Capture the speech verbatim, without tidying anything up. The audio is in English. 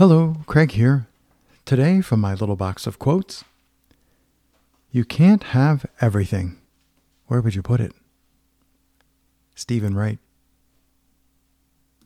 Hello, Craig here. Today from my little box of quotes. You can't have everything. Where would you put it? Steven Wright.